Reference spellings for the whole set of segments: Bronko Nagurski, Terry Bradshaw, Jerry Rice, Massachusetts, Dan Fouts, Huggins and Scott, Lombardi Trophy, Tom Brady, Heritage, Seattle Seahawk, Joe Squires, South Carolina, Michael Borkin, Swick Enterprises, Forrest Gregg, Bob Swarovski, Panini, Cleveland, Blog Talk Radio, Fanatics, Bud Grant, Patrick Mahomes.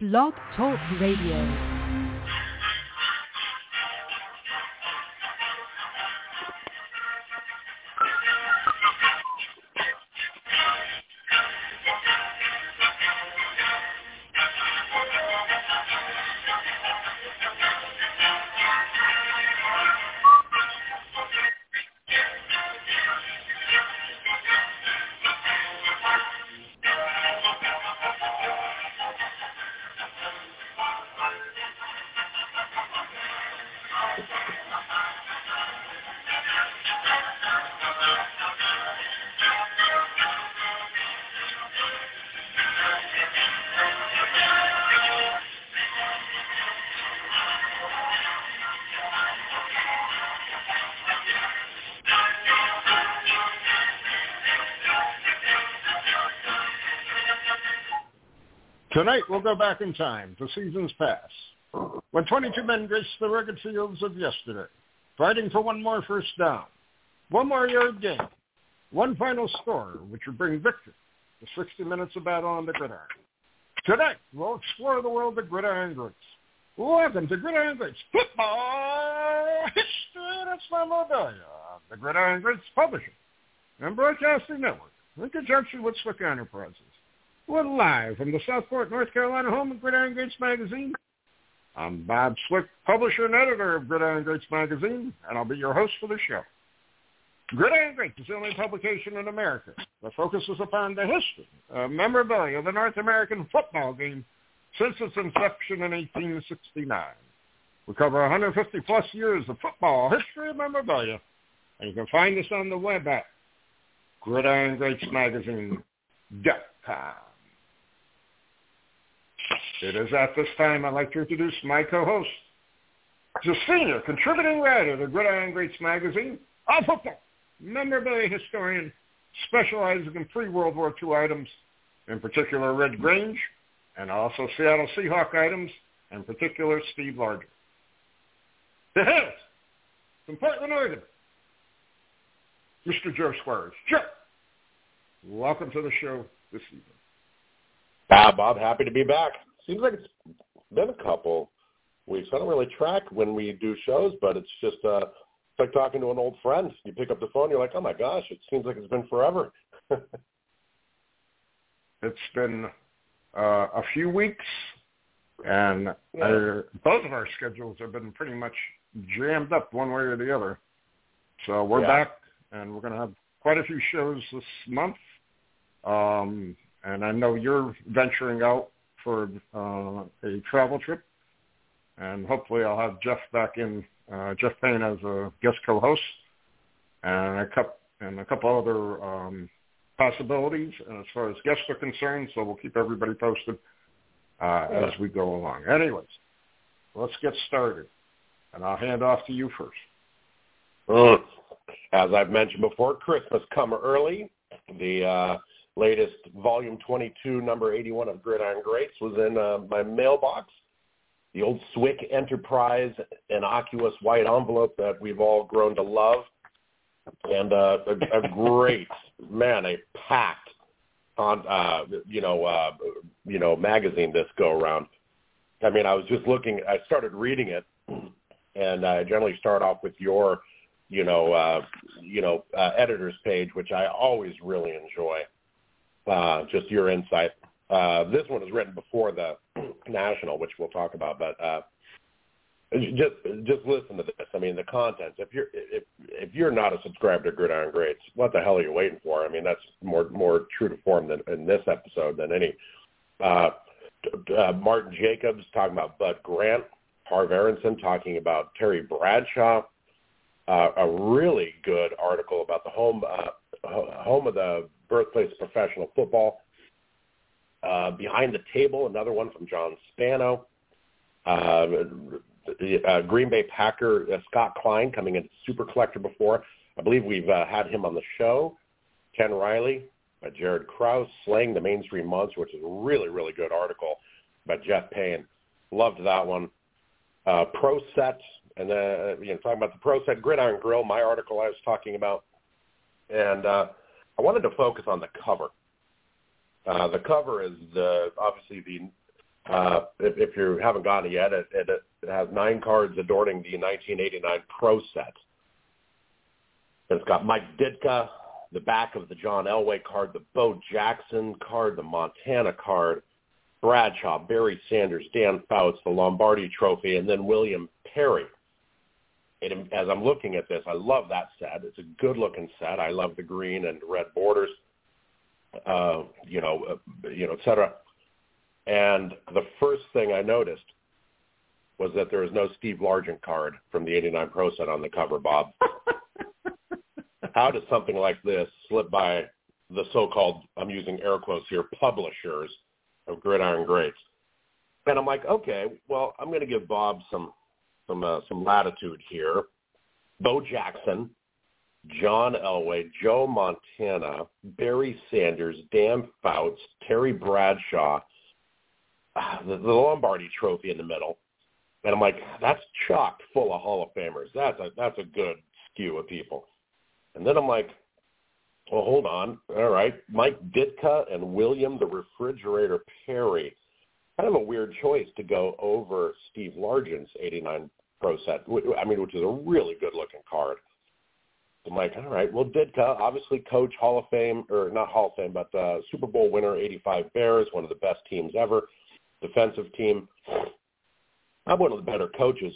Blog Talk Radio. Tonight, we'll go back in time to seasons past, when 22 men graced the rugged fields of yesterday, fighting for one more first down, one more yard gain, one final score which would bring victory to 60 minutes of battle on the gridiron. Tonight, we'll explore the world of Gridiron Greats. Welcome to Gridiron Greats Football History. That's my mobile of the Gridiron Greats Publishing and Broadcasting Network in conjunction with Swick Enterprises. We're live from the Southport, North Carolina home of Gridiron Greats Magazine. I'm Bob Swick, publisher and editor of Gridiron Greats Magazine, and I'll be your host for the show. Gridiron Greats is the only publication in America that focuses upon the history and memorabilia of the North American football game since its inception in 1869. We cover 150-plus years of football history and memorabilia, and you can find us on the web at gridirongreatsmagazine.com. It is at this time I'd like to introduce my co-host, the senior contributing writer to Gridiron Greats Magazine, a football memorabilia historian specializing in pre-World War II items, in particular Red Grange, and also Seattle Seahawk items, in particular Steve Largent. The head from Portland, Oregon, Mr. Joe Squires. Joe, welcome to the show this evening. Bob, happy to be back. Seems like it's been a couple weeks. I don't really track when we do shows, but it's just it's like talking to an old friend. You pick up the phone, you're like, oh, my gosh, it seems like it's been forever. It's been a few weeks, and both of our schedules have been pretty much jammed up one way or the other. So we're back, and we're going to have quite a few shows this month. And I know you're venturing out for a travel trip, and hopefully I'll have Jeff back in, Jeff Payne as a guest co-host, and a couple other possibilities as far as guests are concerned, so we'll keep everybody posted as we go along. Anyways, let's get started, and I'll hand off to you first. As I've mentioned before, Christmas come early. The latest volume 22, number 81 of Gridiron Greats was in my mailbox. The old Swick Enterprise innocuous white envelope that we've all grown to love. And a great, man, a packed on, magazine this go around. I mean, I was just looking, I started reading it, and I generally start off with your, editor's page, which I always really enjoy. Just your insight. This one was written before the National, which we'll talk about, but just listen to this. I mean, the contents. If you're not a subscriber to Gridiron Greats, what the hell are you waiting for? I mean, that's more true to form than in this episode than any. Martin Jacobs talking about Bud Grant, Harv Aronson talking about Terry Bradshaw. A really good article about the home of the birthplace of professional football. Behind the Table, another one from John Stano. Green Bay Packer Scott Klein coming in Super Collector before. I believe we've had him on the show. Ken Riley by Jared Krause, Slaying the Mainstream Monster, which is a really, really good article by Jeff Payne. Loved that one. Pro Set, and talking about the Pro Set Gridiron Grill, my article I was talking about. And I wanted to focus on the cover. The cover is obviously the if you haven't gotten it yet, it has 9 cards adorning the 1989 Pro Set. It's got Mike Ditka, the back of the John Elway card, the Bo Jackson card, the Montana card, Bradshaw, Barry Sanders, Dan Fouts, the Lombardi Trophy, and then William Perry. And as I'm looking at this, I love that set. It's a good-looking set. I love the green and red borders, et cetera. And the first thing I noticed was that there is no Steve Largent card from the 89 Pro Set on the cover, Bob. How does something like this slip by the so-called, I'm using air quotes here, publishers of Gridiron Greats? And I'm like, okay, well, I'm going to give Bob some latitude here. Bo Jackson, John Elway, Joe Montana, Barry Sanders, Dan Fouts, Terry Bradshaw, the Lombardi Trophy in the middle. And I'm like, that's chock full of Hall of Famers. That's a good skew of people. And then I'm like, well, hold on. All right. Mike Ditka and William the Refrigerator Perry. Kind of a weird choice to go over Steve Largent's 89 Pro Set, which is a really good-looking card. I'm like, all right, well, Ditka, obviously coach, Hall of Fame, or not Hall of Fame, but Super Bowl winner, 85 Bears, one of the best teams ever, defensive team. I'm one of the better coaches.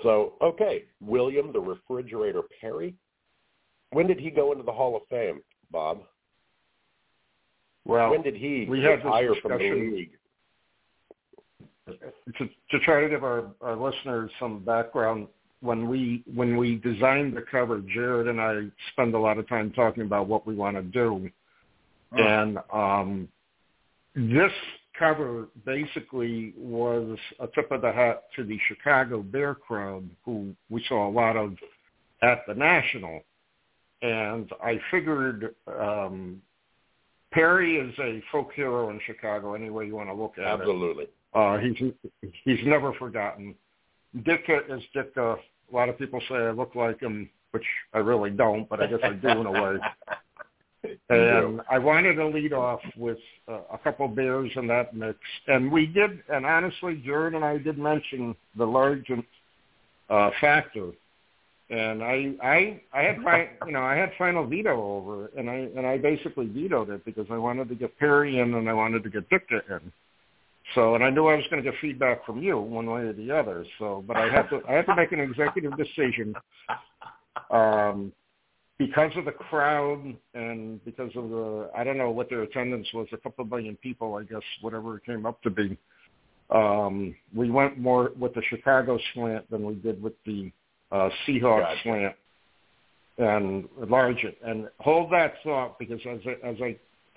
So, okay, William the Refrigerator Perry. When did he go into the Hall of Fame, Bob? Well, when did he retire from the league? To try to give our listeners some background, when we designed the cover, Jared and I spend a lot of time talking about what we want to do. Oh. And this cover basically was a tip of the hat to the Chicago Bear crowd, who we saw a lot of at the National. And I figured Perry is a folk hero in Chicago, any way you want to look at it. Absolutely. He's never forgotten. Ditka is Ditka. A lot of people say I look like him, which I really don't, but I guess I do in a way. And I wanted to lead off with a couple Bears in that mix. And we did, and honestly, Jared and I did mention the Largent factor. And I had final veto over it, and I basically vetoed it because I wanted to get Perry in and I wanted to get Ditka in. So, and I knew I was going to get feedback from you one way or the other. So, but I had to make an executive decision because of the crowd and because of I don't know what their attendance was, a couple million people, I guess, whatever it came up to be. We went more with the Chicago slant than we did with the Seahawks gotcha. Slant and Largent, and hold that thought because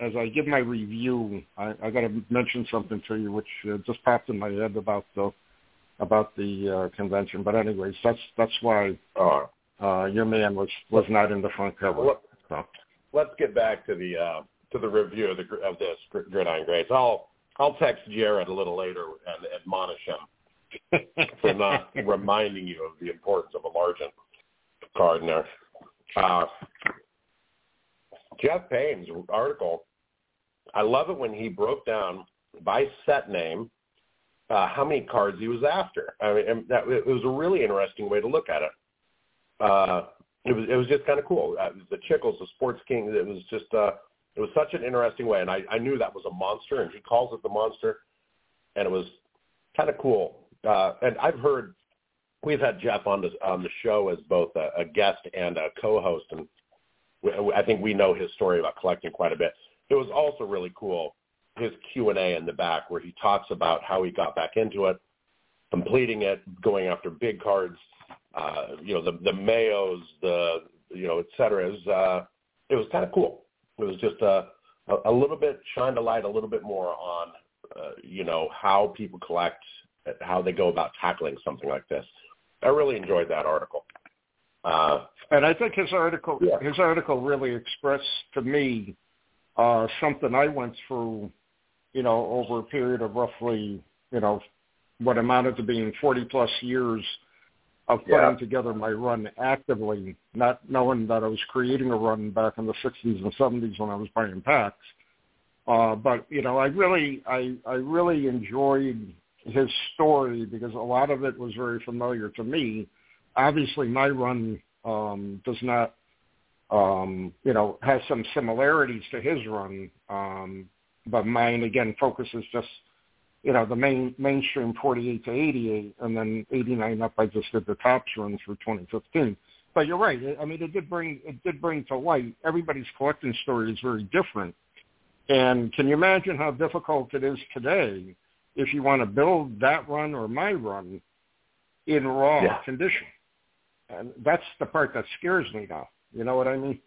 as I give my review, I got to mention something to you which just popped in my head about the convention. But anyways, that's why your man was not in the front cover. Let's get back to the review of this Gridiron Greats. I'll text Jared a little later and admonish him for not reminding you of the importance of a Largent card in there. Jeff Payne's article, I love it when he broke down by set name how many cards he was after. I mean, and it was a really interesting way to look at it. It was just kind of cool. The Chickles, the Sports King, it was such an interesting way, and I knew that was a monster, and he calls it the monster, and it was kind of cool. And I've heard we've had Jeff on the show as both a guest and a co-host, and I think we know his story about collecting quite a bit. It was also really cool, his Q&A in the back where he talks about how he got back into it, completing it, going after big cards, the Mayos, et cetera. It was kind of cool. It was just a little bit, shined a light a little bit more on, how people collect, how they go about tackling something like this. I really enjoyed that article. And I think his article really expressed to me something I went through, over a period of roughly, what amounted to being 40-plus years of putting together my run actively, not knowing that I was creating a run back in the 60s and 70s when I was buying packs. But, you know, I really enjoyed his story because a lot of it was very familiar to me. Obviously, my run does not, you know, has some similarities to his run, but mine, again, focuses just, you know, the mainstream 48 to 88, and then 89 up, I just did the tops run through 2015. But you're right. I mean, it did bring to light. Everybody's collecting story is very different. And can you imagine how difficult it is today if you want to build that run or my run in raw condition? And that's the part that scares me now. You know what I mean?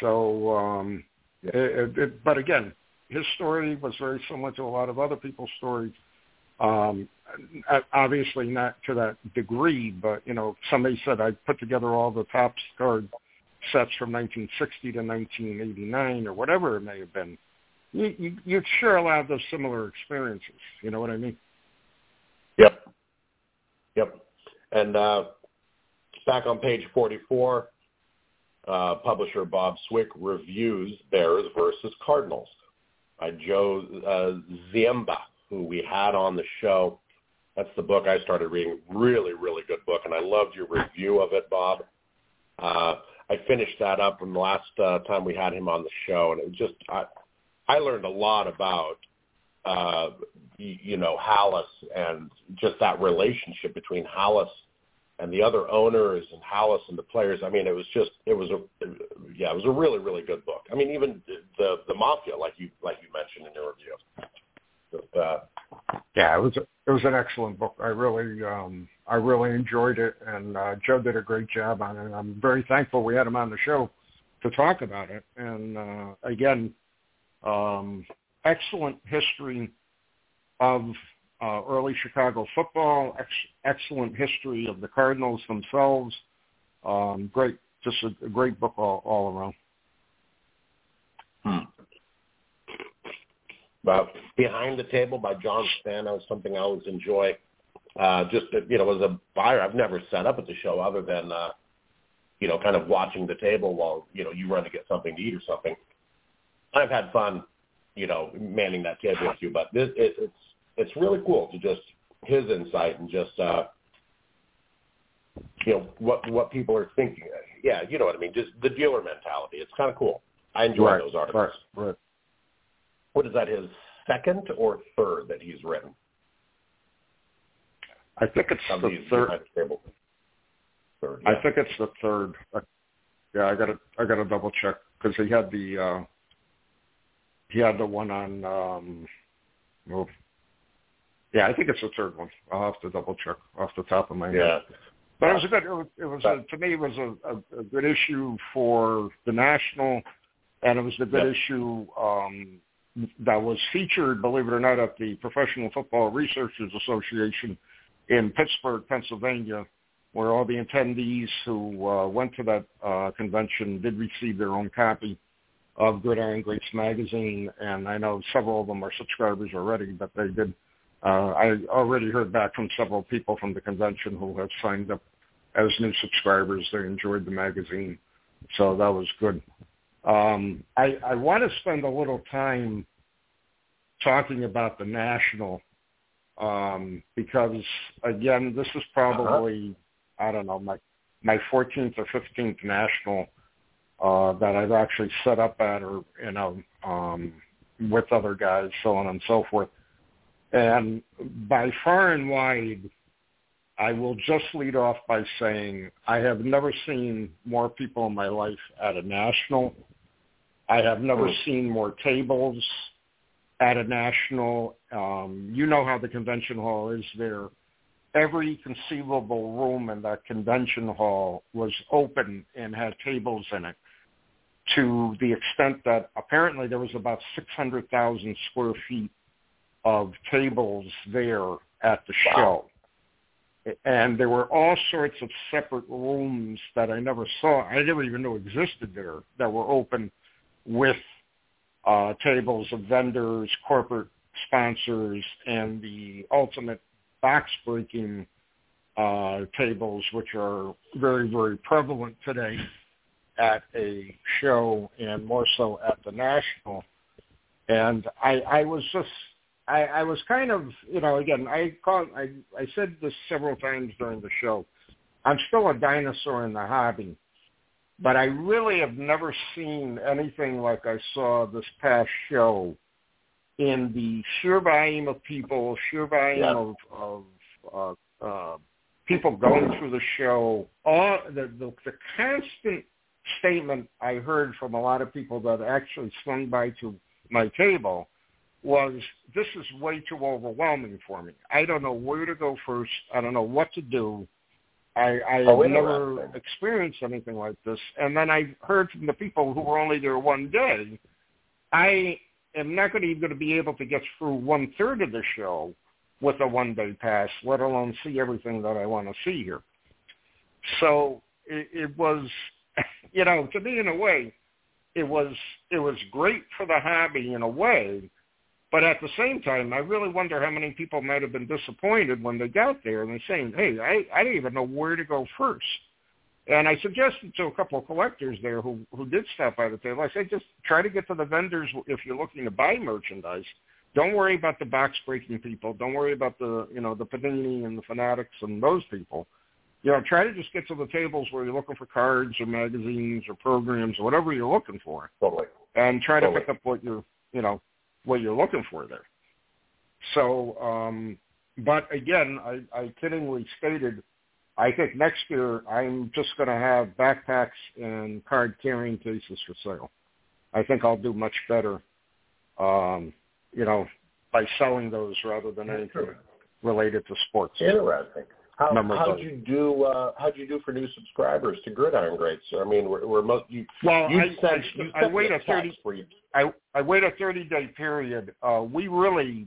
So, but again, his story was very similar to a lot of other people's stories. Obviously not to that degree, but, you know, somebody said I put together all the top card sets from 1960 to 1989 or whatever it may have been. You sure allowed those similar experiences. You know what I mean? Yep. And back on page 44, publisher Bob Swick reviews Bears versus Cardinals by Joe Ziemba, who we had on the show. That's the book I started reading. Really, really good book, and I loved your review of it, Bob. I finished that up from the last time we had him on the show, and it was just I learned a lot about, you know, Halas and just that relationship between Halas and the other owners and Halas and the players. I mean, it was a really, really good book. I mean, even the Mafia, like you mentioned in your review. It was an excellent book. I really enjoyed it, and Joe did a great job on it. I'm very thankful we had him on the show to talk about it. And again, excellent history of early Chicago football. Excellent history of the Cardinals themselves. Great, just a great book all around. Behind the Table by John Stano, something I always enjoy. Just, you know, as a buyer, I've never set up at the show other than, you know, kind of watching the table while, you know, you run to get something to eat or something. I've had fun, you know, manning that table with you, but it's really cool to just his insight and just, you know, what people are thinking. Yeah, you know what I mean, just the dealer mentality. It's kind of cool. I enjoy those articles. Right. What is that, his second or third that he's written? I think it's the third. I think it's the third. Yeah, I gotta double check because he had the one on. Yeah, I think it's the third one. I'll have to double check off the top of my head. Yeah, but it was a good. To me, it was a good issue for the National, and it was a good issue. That was featured, believe it or not, at the Professional Football Researchers Association in Pittsburgh, Pennsylvania, where all the attendees who went to that convention did receive their own copy of Gridiron Greats Magazine. And I know several of them are subscribers already, but they did. I already heard back from several people from the convention who have signed up as new subscribers. They enjoyed the magazine, so that was good. I want to spend a little time talking about the National because, again, this is probably, I don't know, my 14th or 15th National that I've actually set up at or, you know, with other guys, so on and so forth. And by far and wide, I will just lead off by saying I have never seen more people in my life at a National. I have never seen more tables at a National. You know how the convention hall is there. Every conceivable room in that convention hall was open and had tables in it to the extent that apparently there was about 600,000 square feet of tables there at the show. And there were all sorts of separate rooms that I never saw. I never even knew existed there that were open with tables of vendors, corporate sponsors, and the ultimate box-breaking tables, which are very, very prevalent today at a show and more so at the National. And I was kind of, you know, again, I said this several times during the show. I'm still a dinosaur in the hobby, but I really have never seen anything like I saw this past show in the sheer volume of people, sheer volume of people going through the show. All the constant statement I heard from a lot of people that actually swung by to my table was, this is way too overwhelming for me. I don't know where to go first. I don't know what to do. I never experienced anything like this. And then I heard from the people who were only there one day, I am not going to be able to get through one-third of the show with a one-day pass, let alone see everything that I want to see here. So it was, you know, to me in a way, it was great for the hobby in a way, but at the same time, I really wonder how many people might have been disappointed when they got there and they're saying, hey, I didn't even know where to go first. And I suggested to a couple of collectors there who did stop by the table, I said, just try to get to the vendors if you're looking to buy merchandise. Don't worry about the box-breaking people. Don't worry about the Panini and the Fanatics and those people. You know, try to just get to the tables where you're looking for cards or magazines or programs or whatever you're looking for. Totally. And try to pick up what you're looking for there. So, but again, I kiddingly stated, I think next year I'm just going to have backpacks and card carrying cases for sale. I think I'll do much better, by selling those rather than anything related to sports. Interesting. How'd you do for new subscribers to Gridiron Greats? I mean, I wait a 30-day period. We really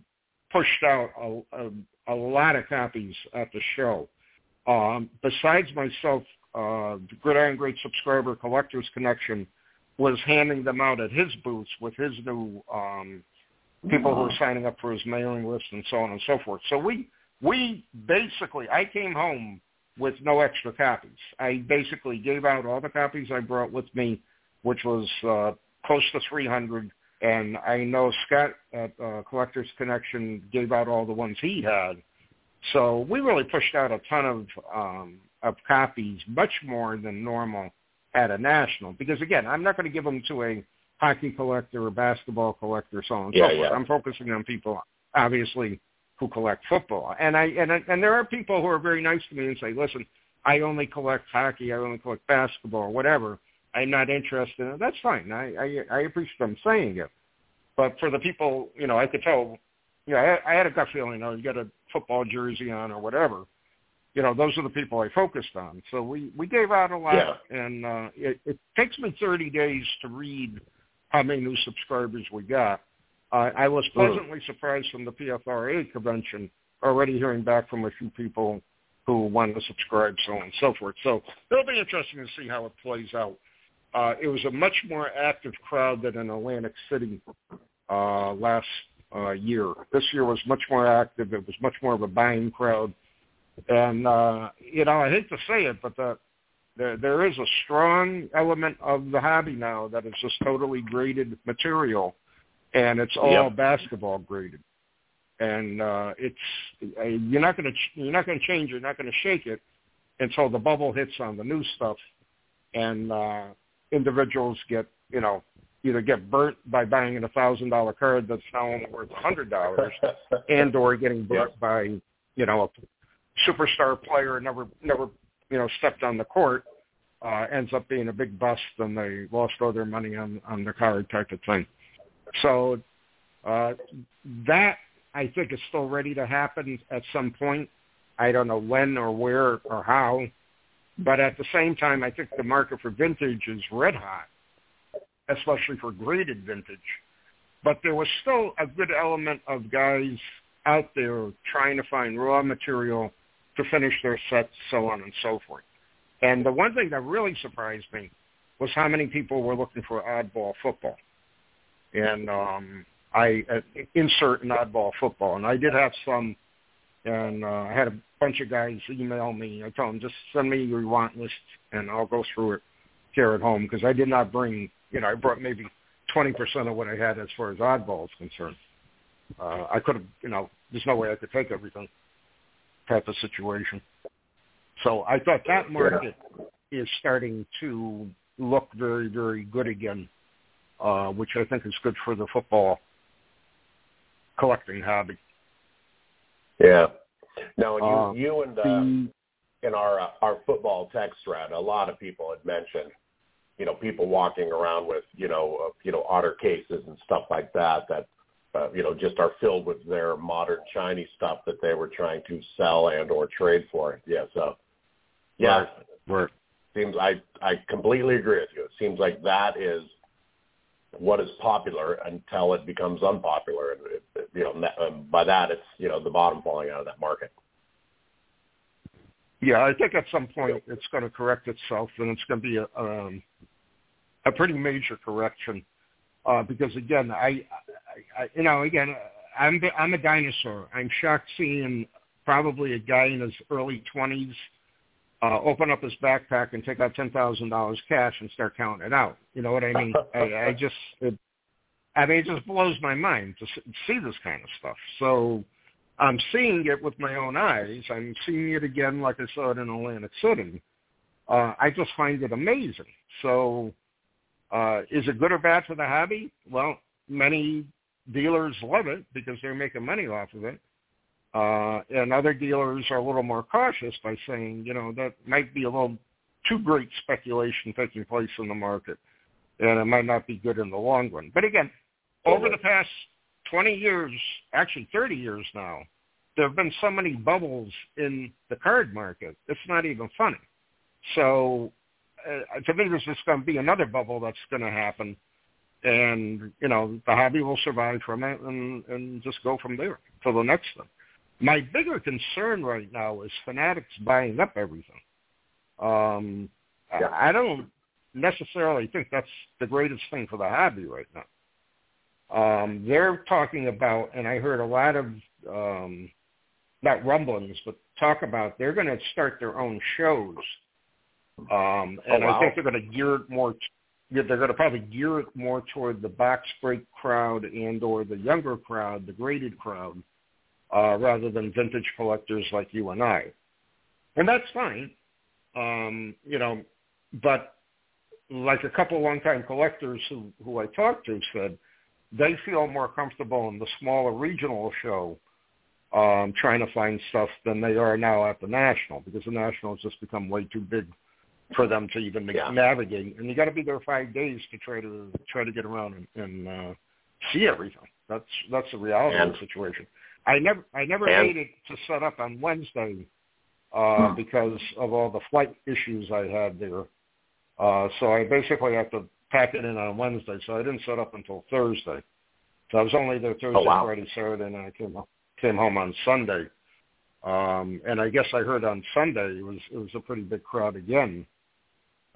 pushed out a lot of copies at the show. Besides myself, the Gridiron Greats subscriber Collectors Connection was handing them out at his booths with his new people who were signing up for his mailing list and so on and so forth. So we basically, I came home with no extra copies. I basically gave out all the copies I brought with me, which was close to 300. And I know Scott at Collectors Connection gave out all the ones he had. So we really pushed out a ton of copies, much more than normal at a national. Because, again, I'm not going to give them to a hockey collector or basketball collector, so on and so forth. I'm focusing on people, obviously, who collect football. And I there are people who are very nice to me and say, listen, I only collect hockey, I only collect basketball, or whatever. I'm not interested in it. That's fine. I appreciate them saying it. But for the people, I could tell, I had a gut feeling, you got a football jersey on or whatever. Those are the people I focused on. So we gave out a lot. Yeah. And it takes me 30 days to read how many new subscribers we got. I was pleasantly surprised from the PFRA convention already hearing back from a few people who wanted to subscribe, so on and so forth. So it'll be interesting to see how it plays out. It was a much more active crowd than in Atlantic City last year. This year was much more active. It was much more of a buying crowd. And, I hate to say it, but there is a strong element of the hobby now that is just totally graded material. And it's all basketball graded, and you're not going to change, you're not going to shake it until the bubble hits on the new stuff, and individuals get either get burnt by buying an $1,000 card that's now only worth $100, and or getting burnt by a superstar player never stepped on the court, ends up being a big bust, and they lost all their money on the card type of thing. So that, I think, is still ready to happen at some point. I don't know when or where or how. But at the same time, I think the market for vintage is red hot, especially for graded vintage. But there was still a good element of guys out there trying to find raw material to finish their sets, so on and so forth. And the one thing that really surprised me was how many people were looking for oddball football. And I insert an oddball football. And I did have some, and I had a bunch of guys email me. I told them, just send me your want list, and I'll go through it here at home. Because I did not bring, I brought maybe 20% of what I had as far as oddball is concerned. I could have, you know, there's no way I could take everything type of situation. So I thought that market is starting to look very, very good again, which I think is good for the football collecting hobby. Yeah. Now, and you and in our football text thread, a lot of people had mentioned, you know, people walking around with, otter cases and stuff like that, that, just are filled with their modern shiny stuff that they were trying to sell and or trade for. Yeah. So, yeah, right. Seems I completely agree with you. It seems like that is what is popular until it becomes unpopular. And, by that, it's, the bottom falling out of that market. Yeah, I think at some point it's going to correct itself, and it's going to be a pretty major correction because, again, I'm a dinosaur. I'm shocked seeing probably a guy in his early 20s open up his backpack and take out $10,000 cash and start counting it out. You know what I mean? It just blows my mind to see this kind of stuff. So I'm seeing it with my own eyes. I'm seeing it again like I saw it in Atlantic City. I just find it amazing. So is it good or bad for the hobby? Well, many dealers love it because they're making money off of it. And other dealers are a little more cautious by saying, that might be a little too great speculation taking place in the market, and it might not be good in the long run. But again, over the past 20 years, actually 30 years now, there have been so many bubbles in the card market, it's not even funny. So to me, there's just going to be another bubble that's going to happen, and, the hobby will survive from it and just go from there to the next one. My bigger concern right now is Fanatics buying up everything. Yeah. I don't necessarily think that's the greatest thing for the hobby right now. They're talking about, and I heard a lot of, not rumblings, but talk about they're going to start their own shows. I think they're going to gear it more. They're going to probably gear it more toward the box break crowd and or the younger crowd, the graded crowd, rather than vintage collectors like you and I. And that's fine, but like a couple longtime collectors who I talked to said, they feel more comfortable in the smaller regional show trying to find stuff than they are now at the National, because the National has just become way too big for them to even navigate. And you got to be there 5 days to try to get around and see everything. That's the reality of the situation. I never hated to set up on Wednesday because of all the flight issues I had there. So I basically have to pack it in on Wednesday, so I didn't set up until Thursday. So I was only there Thursday, Friday, Saturday, and I came home on Sunday. And I guess I heard on Sunday it was a pretty big crowd again.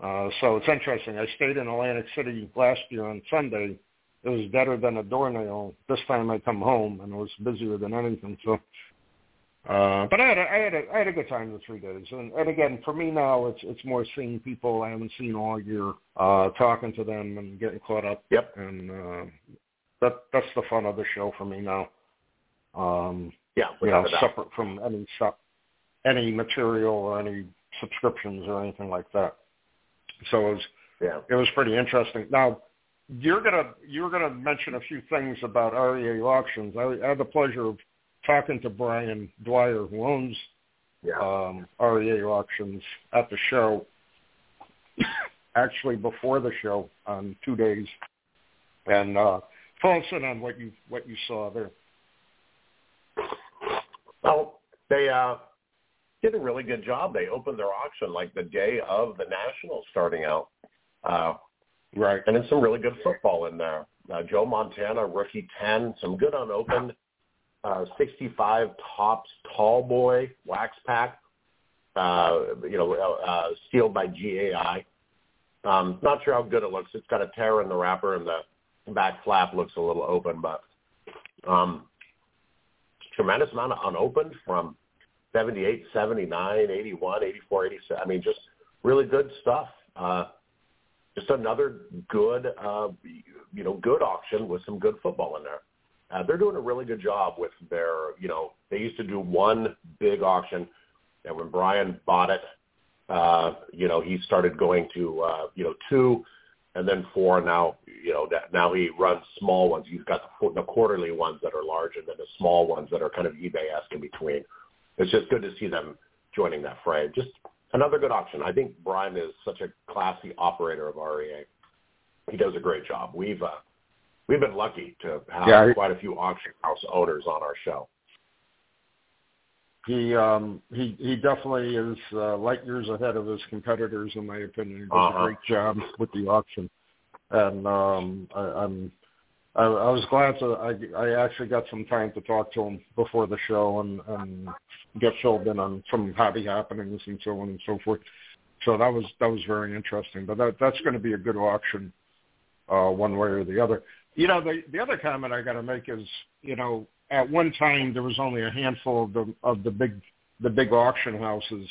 So it's interesting. I stayed in Atlantic City last year on Sunday. It was better than a doornail. This time I come home, and it was busier than anything. So, but I had a good time the 3 days. And again, for me now, it's more seeing people I haven't seen all year, talking to them and getting caught up. Yep. And that's the fun of the show for me now. Separate from any material or any subscriptions or anything like that. So it was pretty interesting. Now, you're gonna mention a few things about REA auctions. I had the pleasure of talking to Brian Dwyer, who owns REA auctions, at the show. Actually, before the show on 2 days, and fill us in on what you saw there. Well, they did a really good job. They opened their auction like the day of the National starting out. Right. And there's some really good football in there. Joe Montana, rookie 10, some good unopened, 65 tops, tall boy, wax pack, sealed by GAI. Not sure how good it looks. It's got a tear in the wrapper, and the back flap looks a little open, but tremendous amount of unopened from 78, 79, 81, 84, 87. I mean, just really good stuff. just another good, good auction with some good football in there. They're doing a really good job with their, they used to do one big auction, and when Brian bought it, he started going to, two and then four. And now, now he runs small ones. He's got the quarterly ones that are large and then the small ones that are kind of eBay-esque in between. It's just good to see them joining that fray. Just another good auction. I think Brian is such a classy operator of REA. He does a great job. We've been lucky to have quite a few auction house owners on our show. He definitely is light years ahead of his competitors, in my opinion. He does a great job with the auction, and I was glad that I actually got some time to talk to him before the show and get filled in on some hobby happenings and so on and so forth. So that was very interesting. But that's going to be a good auction, one way or the other. The other comment I got to make is, at one time there was only a handful of the big auction houses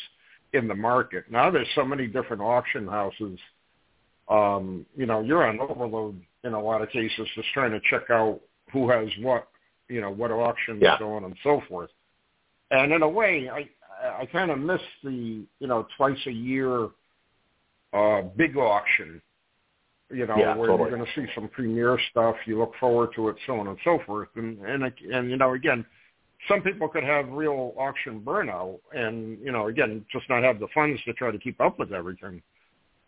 in the market. Now there's so many different auction houses. You're on overload in a lot of cases, just trying to check out who has what, what auctions, so on and so forth. And in a way, I kind of miss the, twice a year big auction, where you're going to see some premier stuff, you look forward to it, so on and so forth. And again, some people could have real auction burnout and, again, just not have the funds to try to keep up with everything.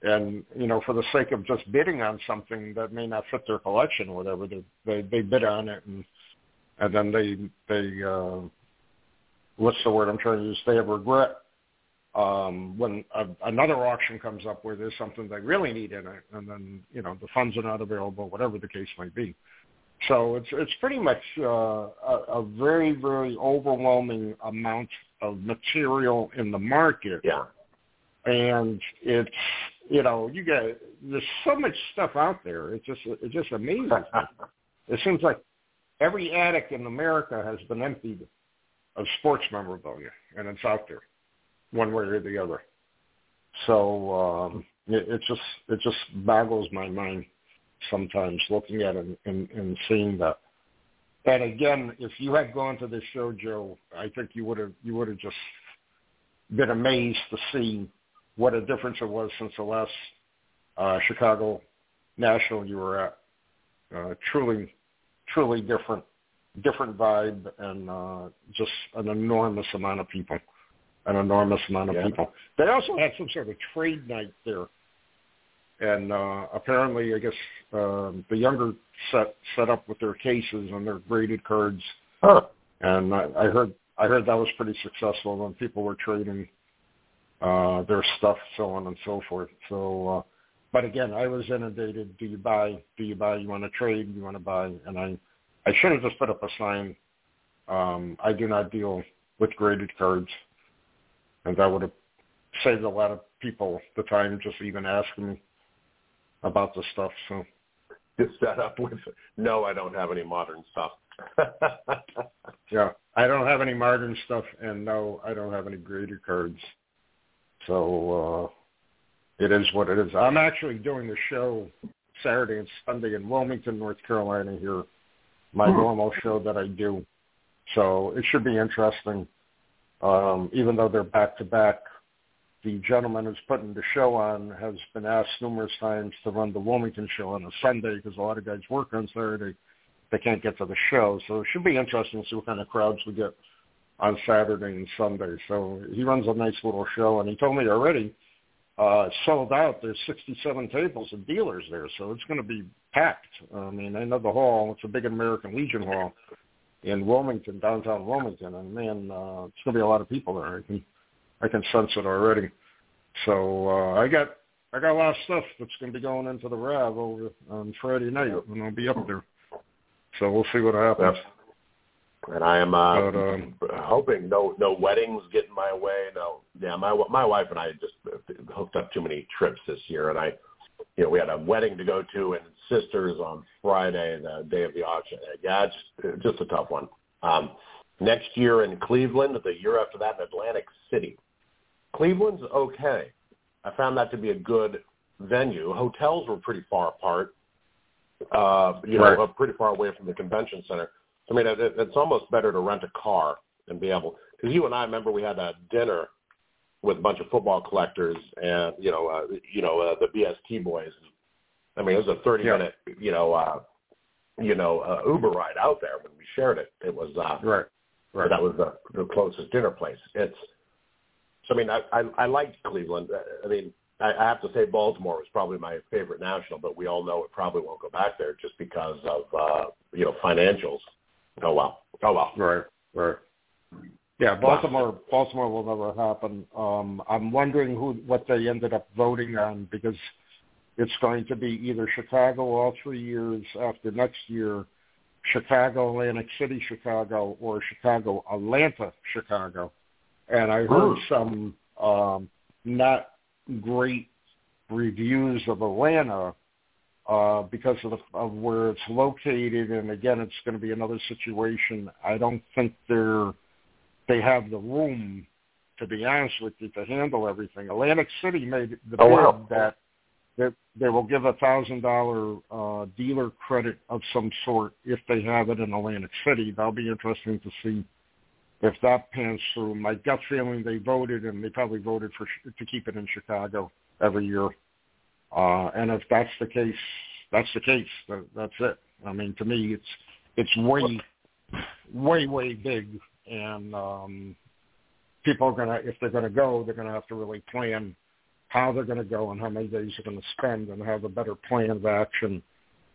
And, for the sake of just bidding on something that may not fit their collection or whatever, they bid on it and then they what's the word I'm trying to use? They have regret when another auction comes up where there's something they really need in it, and then, the funds are not available, whatever the case might be. So it's pretty much a very, very overwhelming amount of material in the market. Yeah. And it's, you get, there's so much stuff out there. It just amazes me. It seems like every attic in America has been emptied of sports memorabilia, and it's out there one way or the other. So it just boggles my mind sometimes looking at it and seeing that. And again, if you had gone to this show, Joe, I think you would have just been amazed to see what a difference it was since the last Chicago National you were at. Truly different vibe, and just an enormous amount of people. They also had some sort of trade night there. And apparently, I guess, the younger set up with their cases and their graded cards. Huh. And I heard that was pretty successful when people were trading their stuff, so on and so forth. So, but again, I was inundated. Do you buy? You want to trade? You want to buy? And I should have just put up a sign. I do not deal with graded cards. And that would have saved a lot of people the time just even asking me about the stuff. So just set up with, no, I don't have any modern stuff. Yeah, I don't have any modern stuff, and no, I don't have any graded cards. So it is what it is. I'm actually doing a show Saturday and Sunday in Wilmington, North Carolina here, my normal show that I do. So it should be interesting. Even though they're back-to-back, the gentleman who's putting the show on has been asked numerous times to run the Wilmington show on a Sunday because a lot of guys work on Saturday. They can't get to the show. So it should be interesting to see what kind of crowds we get on Saturday and Sunday. So he runs a nice little show, and he told me already sold out. There's 67 tables and dealers there, so it's going to be packed. I mean, I know the hall. It's a big American Legion hall in Wilmington, downtown Wilmington, and man, it's going to be a lot of people there. I can sense it already. So I got a lot of stuff that's going to be going into the RAV over on Friday night, and I'll be up there. So we'll see what happens. Yep. And I am hoping no weddings get in my way. No, yeah, my wife and I just hooked up too many trips this year, and we had a wedding to go to and sisters on Friday, the day of the auction. Yeah, it's just a tough one. Next year in Cleveland, the year after that in Atlantic City. Cleveland's okay. I found that to be a good venue. Hotels were pretty far apart, you know, pretty far away from the convention center. I mean, it's almost better to rent a car and be able, because you and I remember we had a dinner with a bunch of football collectors and, the BST boys. I mean, it was a 30-minute, Uber ride out there when we shared it. It was, right. That was the closest dinner place. I liked Cleveland. I mean, I have to say Baltimore was probably my favorite national, but we all know it probably won't go back there just because of, financials. Oh, well. Right. Yeah, Baltimore will never happen. I'm wondering what they ended up voting on, because it's going to be either Chicago all 3 years after next year, Chicago, Atlantic City, Chicago, or Chicago, Atlanta, Chicago. And I heard some not great reviews of Atlanta because of where it's located. And, again, it's going to be another situation. I don't think they have the room, to be honest with you, to handle everything. Atlantic City made the bid that they will give a $1,000 dealer credit of some sort if they have it in Atlantic City. That'll be interesting to see if that pans through. My gut feeling they voted, and they probably voted for to keep it in Chicago every year. And if that's the case, that's it. I mean, to me, it's way big. And people are going to, if they're going to go, they're going to have to really plan how they're going to go and how many days they're going to spend and have a better plan of action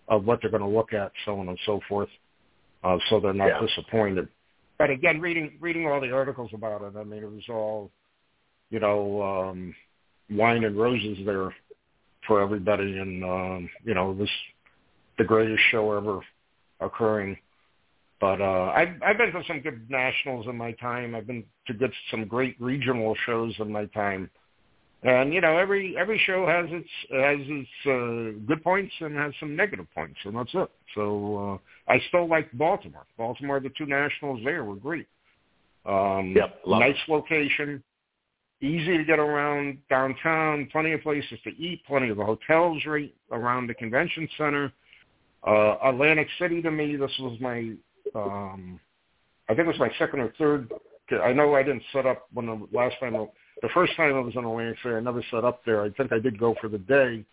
of what they're going to look at, so on and so forth, so they're not disappointed. But again, reading all the articles about it, I mean, it was all, wine and roses there for everybody. And, it was the greatest show ever occurring. But I've been to some good nationals in my time. I've been to some great regional shows in my time, and every show has its good points and has some negative points, and that's it. So I still like Baltimore. The two nationals there were great. Nice location, easy to get around downtown, plenty of places to eat, plenty of hotels right around the convention center. Atlantic City, to me, this was my I think it was my second or third. I know I didn't set up when the first time I was in Atlantic City. I never set up there. I think I did go for the day,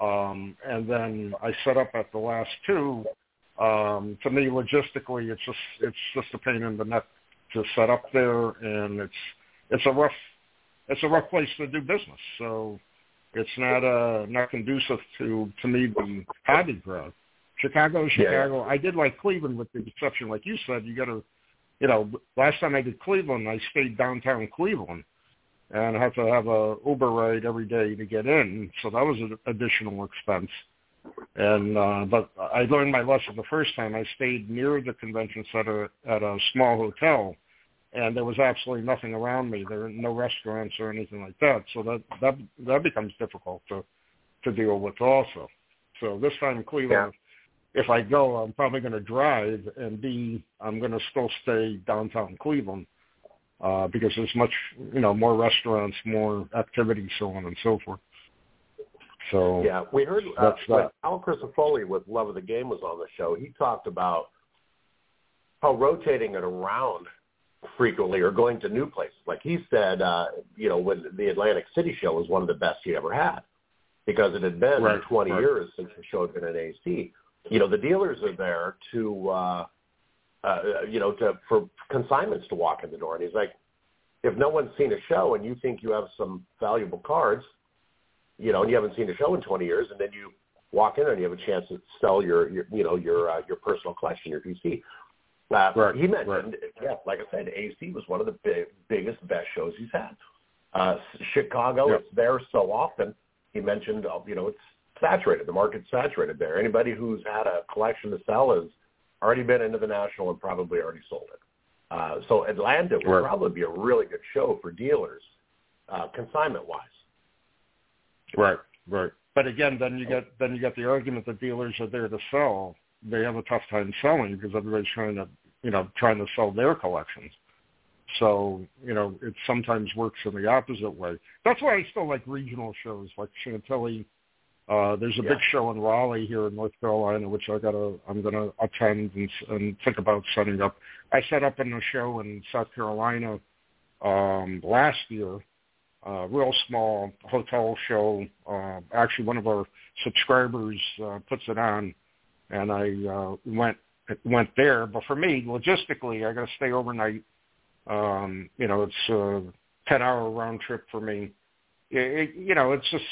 and then I set up at the last two. To me, logistically, it's just a pain in the neck to set up there, and it's a rough place to do business. So it's not conducive to me the hobby crowd. Chicago. I did like Cleveland, with the exception, like you said, last time I did Cleveland, I stayed downtown Cleveland and I had to have a Uber ride every day to get in. So that was an additional expense. And, but I learned my lesson the first time. I stayed near the convention center at a small hotel, and there was absolutely nothing around me. There were no restaurants or anything like that. So that becomes difficult to deal with also. So this time in Cleveland, if I go, I'm probably going to drive, and B, I'm going to still stay downtown Cleveland because there's much, more restaurants, more activity, so on and so forth. So yeah, we heard when Al Crisafulli with Love of the Game was on the show, he talked about how rotating it around frequently or going to new places. Like he said, when the Atlantic City show was one of the best he ever had because it had been 20 years since the show had been at AC. The dealers are there for consignments to walk in the door. And he's like, if no one's seen a show and you think you have some valuable cards, and you haven't seen a show in 20 years, and then you walk in there and you have a chance to sell your personal collection, your PC. He mentioned, like I said, AC was one of the biggest, best shows he's had. Chicago, it's there so often. He mentioned, it's saturated. The market's saturated there. Anybody who's had a collection to sell has already been into the national and probably already sold it. So Atlanta would probably be a really good show for dealers, consignment-wise. Right. But again, then you get the argument that dealers are there to sell. They have a tough time selling because everybody's trying to sell their collections. So, it sometimes works in the opposite way. That's why I still like regional shows like Chantilly, There's a big show in Raleigh here in North Carolina, which I'm going to attend and think about setting up. I set up in a show in South Carolina last year, real small hotel show. Actually, one of our subscribers puts it on, and I went there. But for me, logistically, I got to stay overnight. It's a 10-hour round trip for me. It's just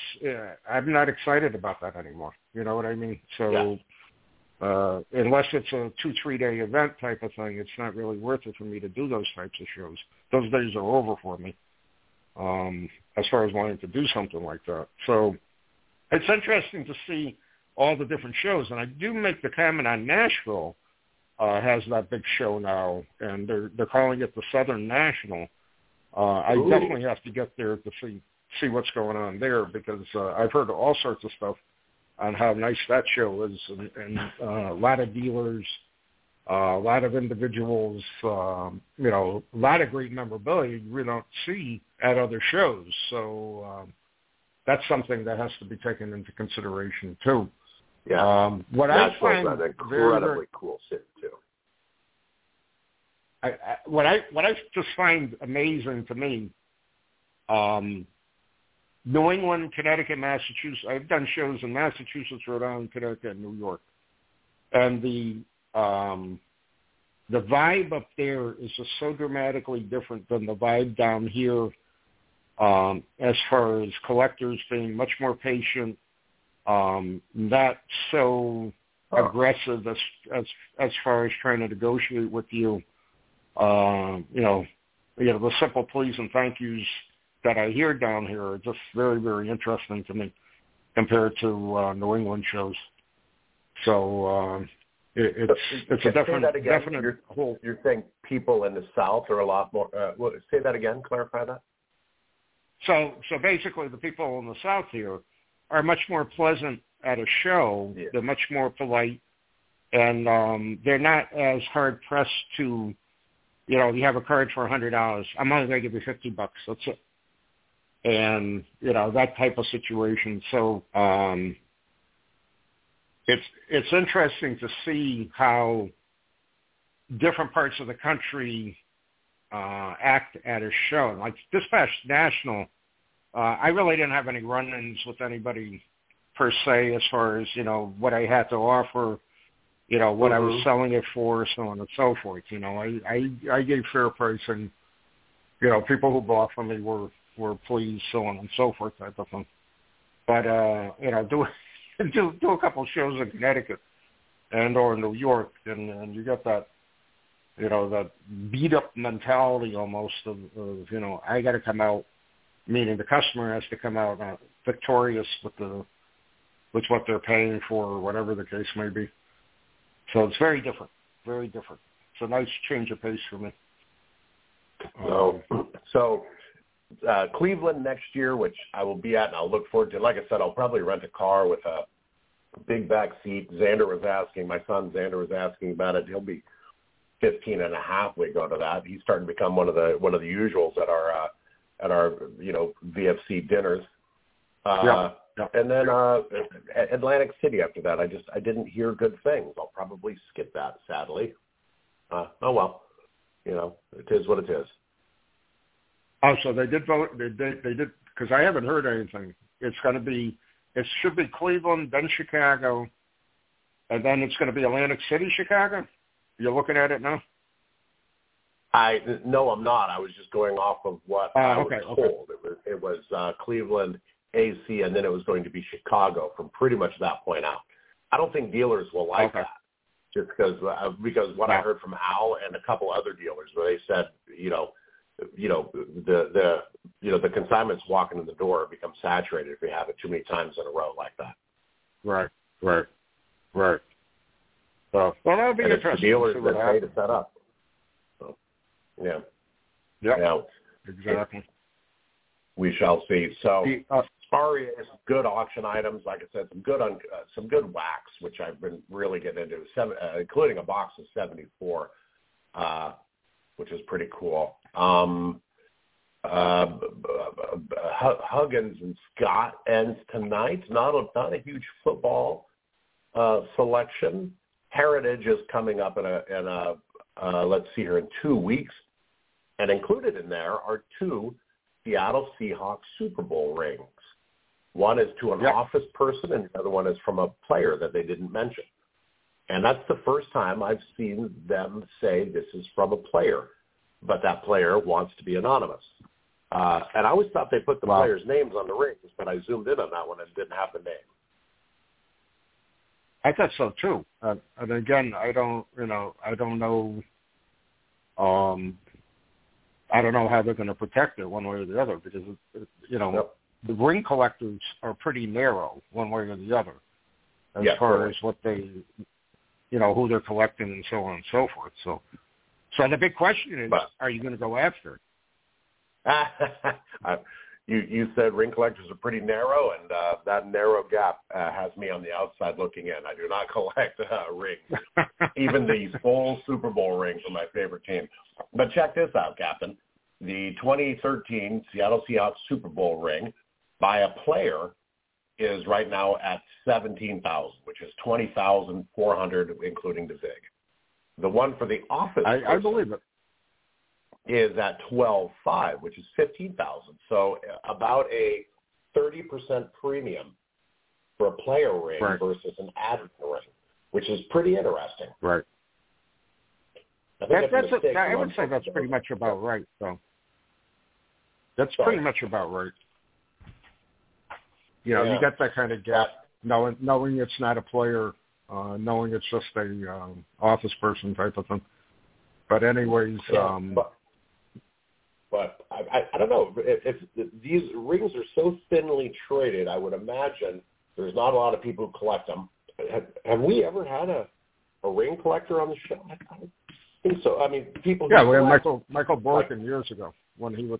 I'm not excited about that anymore. You know what I mean? So unless it's a 2-3 day event type of thing, it's not really worth it for me to do those types of shows. Those days are over for me as far as wanting to do something like that. So it's interesting to see all the different shows. And I do make the comment on Nashville has that big show now, and they're calling it the Southern National. I definitely have to get there to see what's going on there, because I've heard all sorts of stuff on how nice that show is, and a lot of dealers, a lot of individuals, a lot of great memorabilia you really don't see at other shows. So that's something that has to be taken into consideration too. Yeah, that's incredibly cool city too. What I just find amazing to me. New England, Connecticut, Massachusetts. I've done shows in Massachusetts, Rhode Island, Connecticut, and New York. And the vibe up there is just so dramatically different than the vibe down here as far as collectors being much more patient, not so aggressive as far as trying to negotiate with you. The simple please and thank yous that I hear down here are just very, very interesting to me compared to New England shows. So it's a definite. You're saying people in the South are a lot more. Say that again. Clarify that. So basically, the people in the South here are much more pleasant at a show. Yeah. They're much more polite, and they're not as hard pressed to, you have a card for $100. I'm only going to give you $50. That's it. And, that type of situation. So it's interesting to see how different parts of the country act at a show. Like this past National, I really didn't have any run-ins with anybody per se as far as, what I had to offer, what I was selling it for, so on and so forth. I gave fair price, and, people who bought from me were pleased, so on and so forth type of thing. But, do a couple shows in Connecticut and or New York, and you got that, that beat-up mentality almost of I got to come out, meaning the customer has to come out victorious with what they're paying for or whatever the case may be. So it's very different, very different. It's a nice change of pace for me. Cleveland next year, which I will be at, and I'll look forward to. Like I said, I'll probably rent a car with a big back seat. My son Xander was asking about it. He'll be 15 and a half. We go to that. He's starting to become one of the usuals at our VFC dinners. And then Atlantic City after that. I didn't hear good things. I'll probably skip that, sadly. It is what it is. Oh, so they did vote. They did, because I haven't heard anything. It's going to be, it should be Cleveland, then Chicago, and then it's going to be Atlantic City, Chicago. You're looking at it now? No, I'm not. I was just going off of what I was told. It was Cleveland, AC, and then it was going to be Chicago from pretty much that point out. I don't think dealers will like that, just because what I heard from Al and a couple other dealers where they said, the consignments walking in the door become saturated if you have it too many times in a row like that. Right. So, that'll be interesting. It's the dealers that pay to set up. So, yeah. Yep. Yeah. Exactly. We shall see. So, REA is good auction items. Like I said, some good wax, which I've been really getting into, including a box of 74, which is pretty cool. Huggins and Scott. And tonight, not a huge football selection. Heritage is coming up in 2 weeks. And included in there are 2 Seattle Seahawks Super Bowl rings. One is to an office person, and the other one is from a player that they didn't mention. And that's the first time I've seen them say this is from a player, but that player wants to be anonymous. And I always thought they put the players' names on the rings, but I zoomed in on that one and it didn't have the name. I thought so too. And again, I don't know how they're going to protect it one way or the other, because the ring collectors are pretty narrow one way or the other as far as what they, who they're collecting and so on and so forth. So the big question is, are you going to go after it? You said ring collectors are pretty narrow, and that narrow gap has me on the outside looking in. I do not collect rings, even the full Super Bowl rings are my favorite team. But check this out, Captain. The 2013 Seattle Seahawks Super Bowl ring by a player is right now at $17,000, which is $20,400 including the Zig. The one for the office I believe it is at $12,500, which is $15,000. So about a 30% premium for a player ring versus an advert ring, which is pretty interesting. Right. I would say that's pretty much about right, though. That's pretty much about right. You got that kind of gap, knowing it's not a player, knowing it's just a office person type of thing. But anyways... But I don't know. If these rings are so thinly traded, I would imagine there's not a lot of people who collect them. Have we ever had a ring collector on the show? I don't think so. I mean, people. Yeah, we had Michael Borkin years ago when he was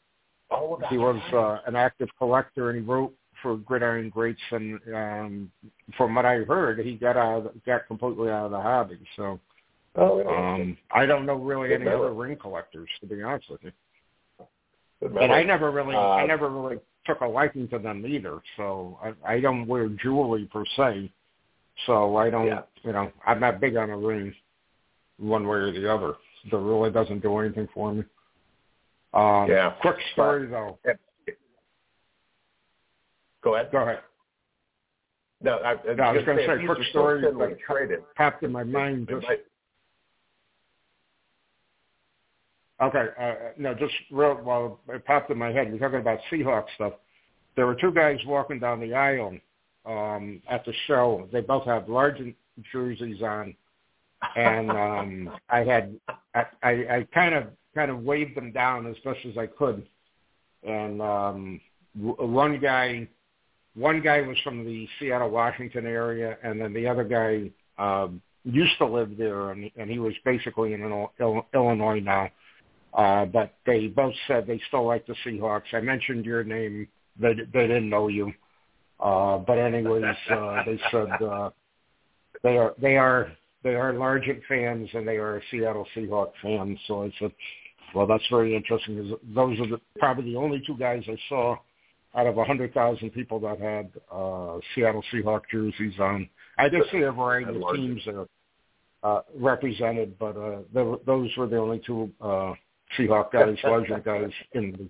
an active collector, and he wrote for Gridiron Greats. And from what I heard, he got completely out of the hobby. So I don't know really any other ring collectors, to be honest with you. And I never really took a liking to them either. So I don't wear jewelry per se. So I don't, I'm not big on a ring one way or the other. It really doesn't do anything for me. Quick story though. Go ahead. No, I was going to say quick story that popped in my mind. Okay, it popped in my head. We're talking about Seahawks stuff. There were 2 guys walking down the aisle at the show. They both had Largent jerseys on, and I kind of waved them down as best as I could. And one guy was from the Seattle, Washington area, and then the other guy used to live there, and he was basically in Illinois now. But they both said they still like the Seahawks. I mentioned your name. They didn't know you. But anyways, they said they are Largent fans, and they are Seattle Seahawks fans. So I said, well, that's very interesting, because those are probably the only 2 guys I saw out of 100,000 people that had Seattle Seahawks jerseys on. I did see a variety of teams there represented, but those were the only 2 Seahawk guys, Largent guys in the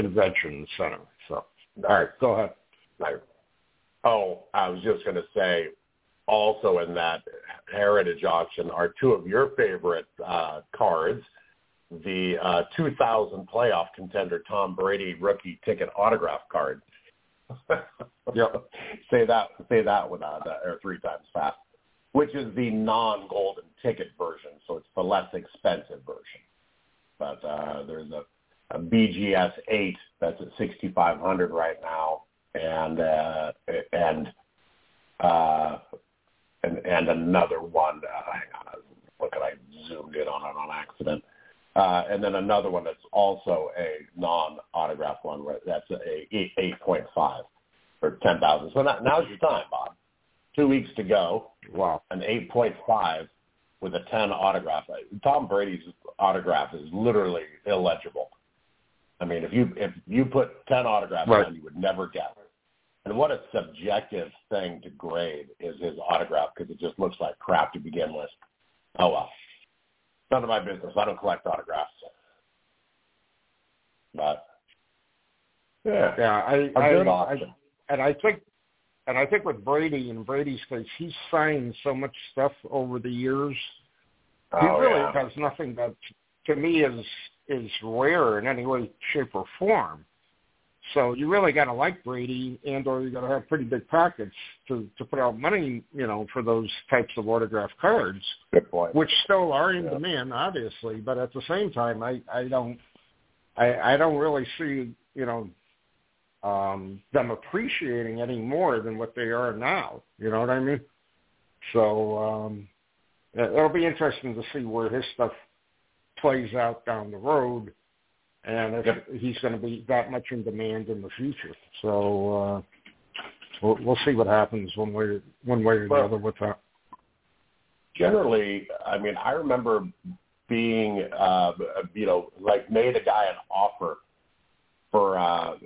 convention center. So, all right, go ahead. Oh, I was just going to say, also in that Heritage auction are 2 of your favorite cards, the 2000 playoff contender Tom Brady rookie ticket autograph card. Yep. Say that without or 3 times fast, which is the non-golden ticket version, so it's the less expensive version. But there's a BGS 8 that's at $6,500 right now, and another one. Hang on, look, I zoomed in on it on accident. And then another one that's also a non-autographed one. That's a 8.5 for $10,000. So now's your time, Bob. 2 weeks to go. Wow, an 8.5. with a 10 autograph. Tom Brady's autograph is literally illegible. I mean, if you put 10 autographs right on, you would never guess. And what a subjective thing to grade is his autograph, because it just looks like crap to begin with. Oh, well. None of my business. I don't collect autographs. But I think with Brady and Brady's case, he signed so much stuff over the years. He really does nothing that, to me, is rare in any way, shape, or form. So you really got to like Brady, and/or you got to have pretty big pockets to put out money, for those types of autograph cards, which still are in demand, obviously. But at the same time, I don't really see them appreciating any more than what they are now. You know what I mean? So it'll be interesting to see where his stuff plays out down the road, and if he's going to be that much in demand in the future. So we'll see what happens one way or the other with that. Generally, I mean, I remember being, made a guy an offer for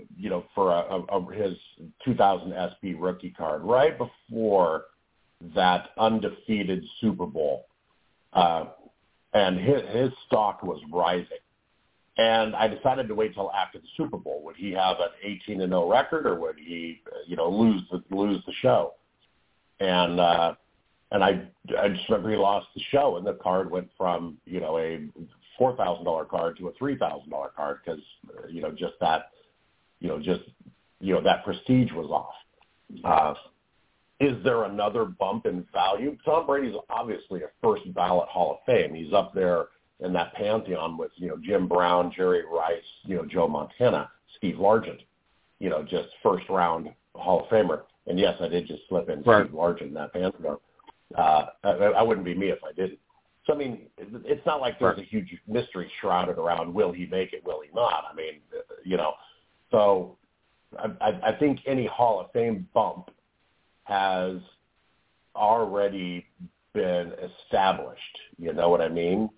his 2000 SP rookie card right before that undefeated Super Bowl. And his stock was rising. And I decided to wait till after the Super Bowl. Would he have an 18-0 record, or would he, lose the show? And I just remember he lost the show, and the card went from a $4,000 card to a $3,000 card because that prestige was off. Is there another bump in value? Tom Brady's obviously a first ballot Hall of Fame. He's up there in that pantheon with, Jim Brown, Jerry Rice, Joe Montana, Steve Largent, just first-round Hall of Famer. And, yes, I did just slip in Steve Largent in that pantheon. I wouldn't be me if I didn't. So, I mean, it's not like there's a huge mystery shrouded around will he make it, will he not? I mean, so I think any Hall of Fame bump has already been established. You know what I mean?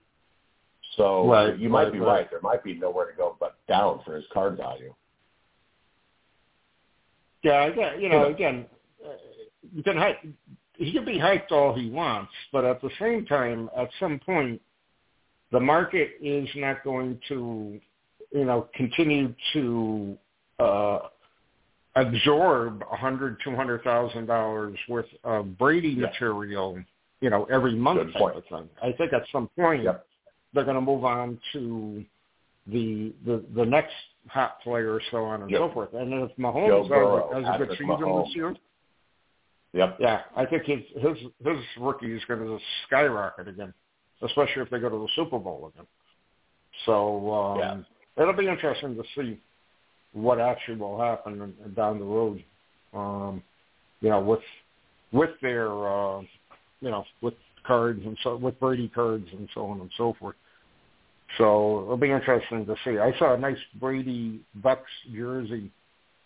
So you might be right. There might be nowhere to go but down for his card value. Yeah, again, he can be hyped all he wants, but at the same time, at some point, the market is not going to, continue to absorb $100,000, $200,000 worth of Brady material, every month type of thing. I think at some point they're going to move on to the next hot player, so on and so forth. And if Mahomes has a good season this year, I think his rookie is going to skyrocket again, especially if they go to the Super Bowl again. So it'll be interesting to see what actually will happen down the road, with their, with cards and so with Brady cards and so on and so forth. So it'll be interesting to see. I saw a nice Brady Bucks jersey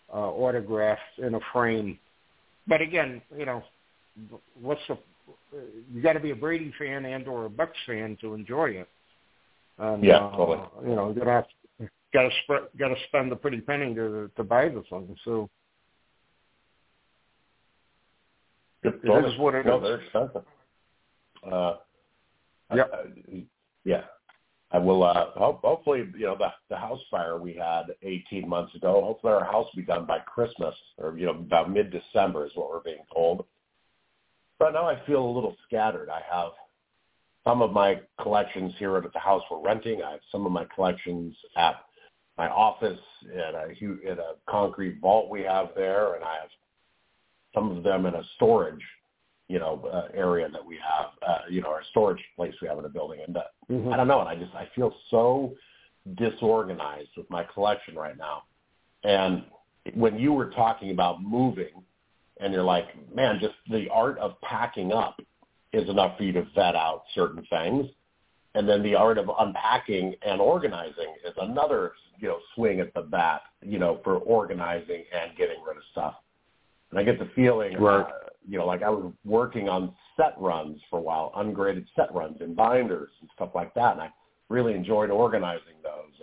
autographed in a frame, but again, you got to be a Brady fan and/or a Bucks fan to enjoy it. And, totally. You're gonna have to. Got to spend a pretty penny to buy the thing. So that is what it is. They're expensive. I will. Hopefully, the house fire we had 18 months ago. Hopefully, our house will be done by Christmas, or about mid-December is what we're being told. But now I feel a little scattered. I have some of my collections here at the house we're renting. I have some of my collections at my office in a concrete vault we have there, and I have some of them in a storage, area that we have, our storage place we have in a building. And I don't know, and I feel so disorganized with my collection right now. And when you were talking about moving, and you're like, man, just the art of packing up is enough for you to vet out certain things. And then the art of unpacking and organizing is another, swing at the bat, for organizing and getting rid of stuff. And I get the feeling, like I was working on set runs for a while, ungraded set runs in binders and stuff like that. And I really enjoyed organizing those.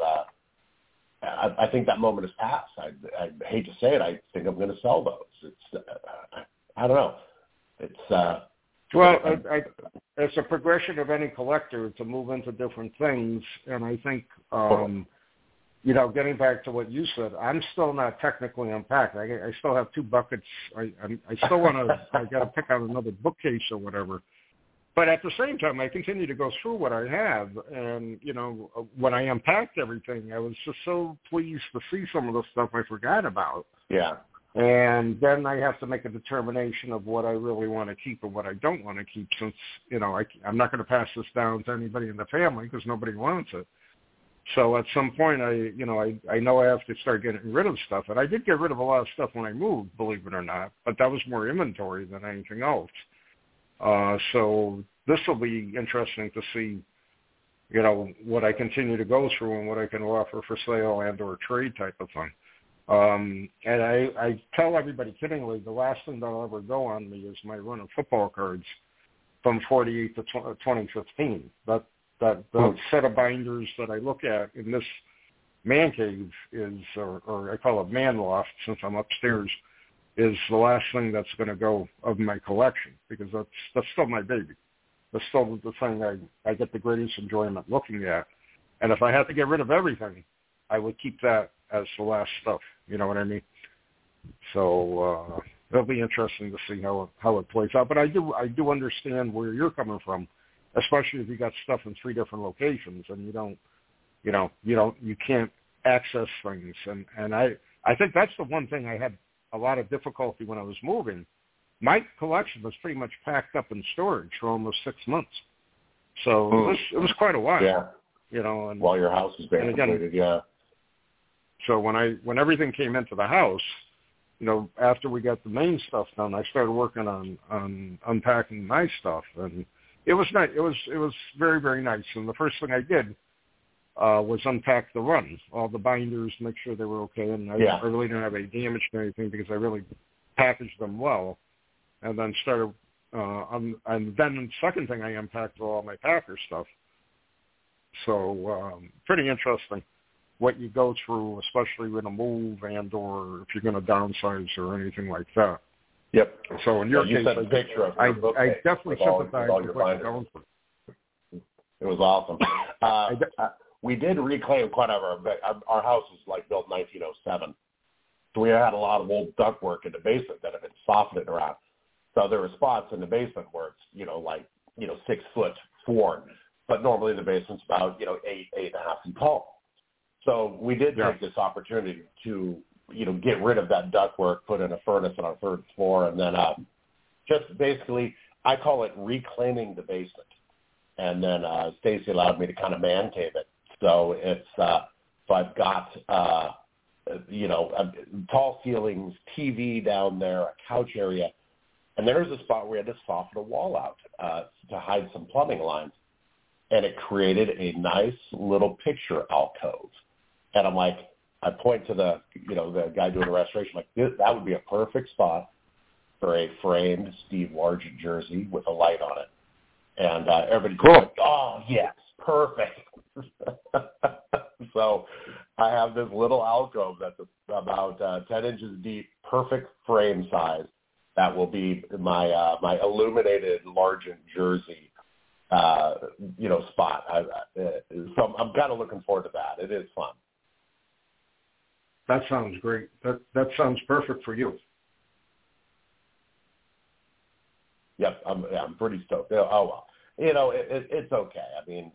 I think that moment has passed. I hate to say it. I think I'm going to sell those. It's I don't know. It's well, it's a progression of any collector to move into different things, and I think you know, getting back to what you said, I'm still not technically unpacked. I still have two buckets. I still want to. I got to pick out another bookcase or whatever. But at the same time, I continue to go through what I have, and you know, when I unpacked everything, I was just so pleased to see some of the stuff I forgot about. Yeah. And then I have to make a determination of what I really want to keep and what I don't want to keep, since, you know, I'm not going to pass this down to anybody in the family because nobody wants it. So at some point, I know I have to start getting rid of stuff. And I did get rid of a lot of stuff when I moved, believe it or not, but that was more inventory than anything else. So this will be interesting to see, you know, what I continue to go through and what I can offer for sale and or trade type of thing. And I tell everybody kiddingly, the last thing that'll ever go on me is my run of football cards from 48 to 2015. That set of binders that I look at in this man cave is, or I call it man loft since I'm upstairs, is the last thing that's going to go of my collection, because that's still my baby. That's still the thing I get the greatest enjoyment looking at. And if I had to get rid of everything, I would keep that as the last stuff, you know what I mean? So it'll be interesting to see how it plays out. But I do understand where you're coming from, especially if you got stuff in three different locations and you can't access things. And I think that's the one thing I had a lot of difficulty when I was moving. My collection was pretty much packed up in storage for almost 6 months. So it was quite a while. Yeah. You know, and while your house is being completed, yeah. So when everything came into the house, you know, after we got the main stuff done, I started working on unpacking my stuff, and it was nice. It was very, very nice. And the first thing I did was unpack the runs, all the binders, make sure they were okay, and I really didn't have any damage or anything because I really packaged them well, and then started. And then the second thing I unpacked all my Packer stuff. So pretty interesting what you go through, especially with a move and or if you're going to downsize or anything like that. Yep. So in your case, you sent a picture of your bookcase. I definitely sympathize with what you're going through. It was awesome. We did reclaim quite a bit. Our house was like built 1907. So we had a lot of old ductwork in the basement that had been softened around. So there were spots in the basement where it's, you know, like, you know, 6'4", but normally the basement's about, you know, 8.5 feet tall. So we did take this opportunity to, you know, get rid of that ductwork, put in a furnace on our third floor, and then just basically, I call it reclaiming the basement. And then Stacy allowed me to kind of man cave it. So it's, so I've got, you know, tall ceilings, TV down there, a couch area, and there's a spot where I had to soften a wall out to hide some plumbing lines, and it created a nice little picture alcove. And I'm like, I point to the, you know, the guy doing the restoration, like, that would be a perfect spot for a framed Steve Largent jersey with a light on it. And everybody goes, oh, yes, perfect. So I have this little alcove that's about 10 inches deep, perfect frame size. That will be my my illuminated Largent jersey, you know, spot. So I'm kind of looking forward to that. It is fun. That sounds great. That sounds perfect for you. Yep, I'm pretty stoked. Oh well, you know it's okay. I mean,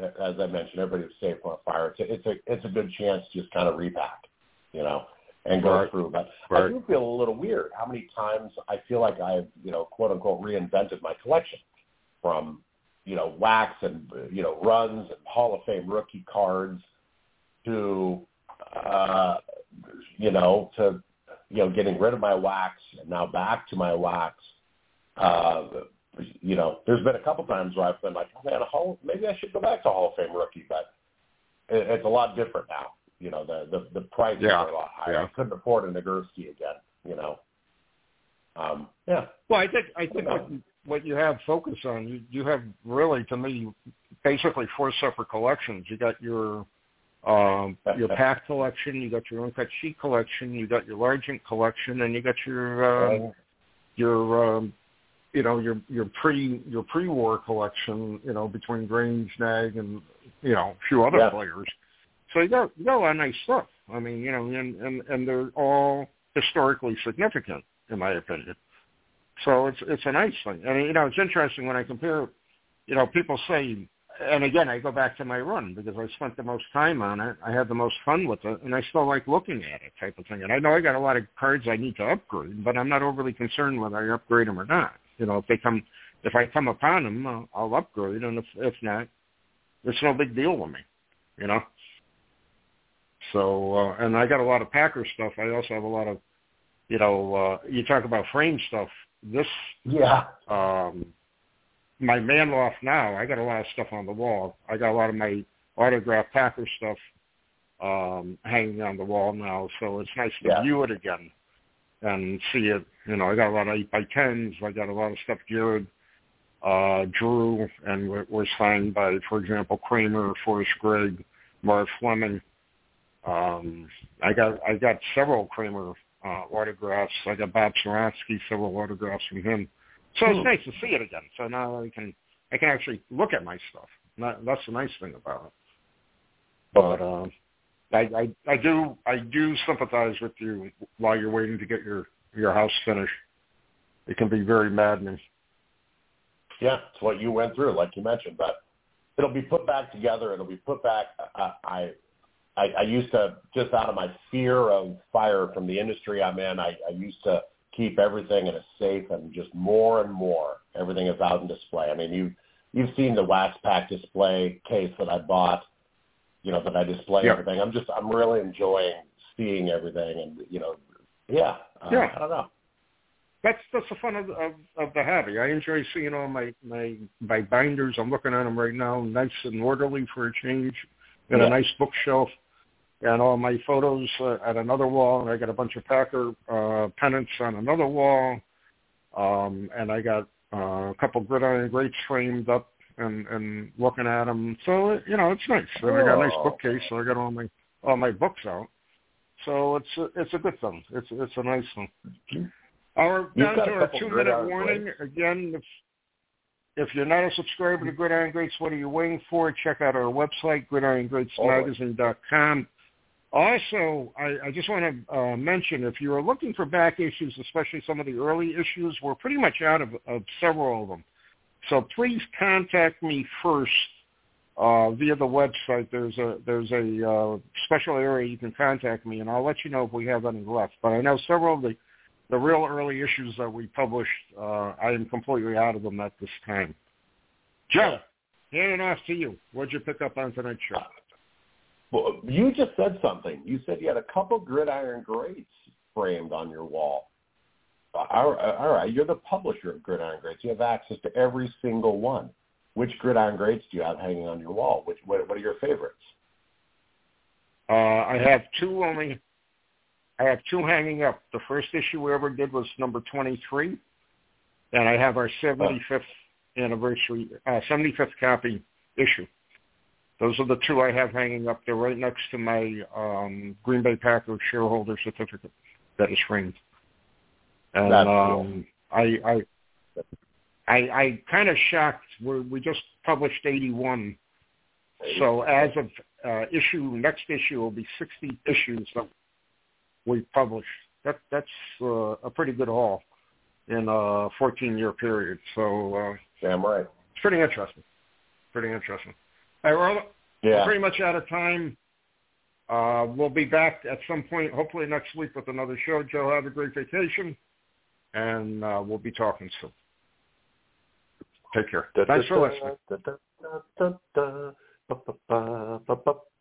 as I mentioned, everybody was safe from a fire. It's a good chance to just kind of repack, you know, and go through. But I do feel a little weird how many times I feel like I've, you know, quote unquote reinvented my collection from, you know, wax and, you know, runs and Hall of Fame rookie cards to. To getting rid of my wax and now back to my wax. You know, there's been a couple times where I've been like, oh, man, maybe I should go back to Hall of Fame rookie, but it's a lot different now. You know, the prices are a lot higher. Yeah. I couldn't afford a Nagurski again. You know, yeah. Well, I think what you have focus on, you have really, to me, basically four separate collections. You got your your pack collection, you got your uncut sheet collection, you got your Largent collection, and you got your pre-war collection, you know, between Grange, Nag, and, you know, a few other players. So you got a lot of nice stuff. I mean, you know, and they're all historically significant, in my opinion. So it's a nice thing. And, you know, it's interesting when I compare, you know, people say, and again, I go back to my run because I spent the most time on it. I had the most fun with it, and I still like looking at it type of thing. And I know I got a lot of cards I need to upgrade, but I'm not overly concerned whether I upgrade them or not. You know, if I come upon them, I'll upgrade, and if not, it's no big deal to me, you know. So, and I got a lot of Packer stuff. I also have a lot of, you know, you talk about frame stuff. My Manloff now, I got a lot of stuff on the wall. I got a lot of my autographed Packer stuff hanging on the wall now, so it's nice to view it again and see it. You know, I got a lot of 8x10s. I got a lot of stuff Jared drew and was signed by, for example, Kramer, Forrest Gregg, Marv Fleming. I got several Kramer autographs. I got Bob Swarovski, several autographs from him. So it's nice to see it again. So now I can actually look at my stuff. That's the nice thing about it. But I do sympathize with you while you're waiting to get your house finished. It can be very maddening. Yeah, it's what you went through, like you mentioned. But it'll be put back together. It'll be put back. I used to, just out of my fear of fire from the industry I'm in, I used to keep everything in a safe, and just more and more, everything is out in display. I mean, you've seen the wax pack display case that I bought, you know, that I display everything. I'm really enjoying seeing everything, and, you know, I don't know. That's the fun of the hobby. I enjoy seeing all my binders. I'm looking at them right now, nice and orderly for a change. Got a nice bookshelf. And all my photos at another wall, and I got a bunch of Packer pennants on another wall, and I got a couple Gridiron Greats framed up and looking at them. So, you know, it's nice. And I got a nice bookcase, so I got all my books out. So it's a good thing. It's a nice thing. Down to our 2-minute warning. Greats. Again, if you're not a subscriber to Gridiron Greats, what are you waiting for? Check out our website, gridirongreatsmagazine.com. Also, I just want to mention, if you are looking for back issues, especially some of the early issues, we're pretty much out of several of them. So please contact me first via the website. There's a special area you can contact me, and I'll let you know if we have any left. But I know several of the real early issues that we published, I am completely out of them at this time. Joe, handing off to you. What did you pick up on tonight's show? Well, you just said something. You said you had a couple Gridiron Greats framed on your wall. All right, you're the publisher of Gridiron Greats. You have access to every single one. Which Gridiron Greats do you have hanging on your wall? What are your favorites? I have two only. I have two hanging up. The first issue we ever did was number 23, and I have our 75th anniversary, 75th copy issue. Those are the two I have hanging up. They're right next to my Green Bay Packers shareholder certificate that is framed. And I kind of shocked. We just published 81, so as of next issue will be 60 issues that we published. That's a pretty good haul in a 14-year period. So damn right, it's pretty interesting. We're pretty much out of time. We'll be back at some point, hopefully next week, with another show. Joe, have a great vacation, and we'll be talking soon. Take care. Thanks for listening.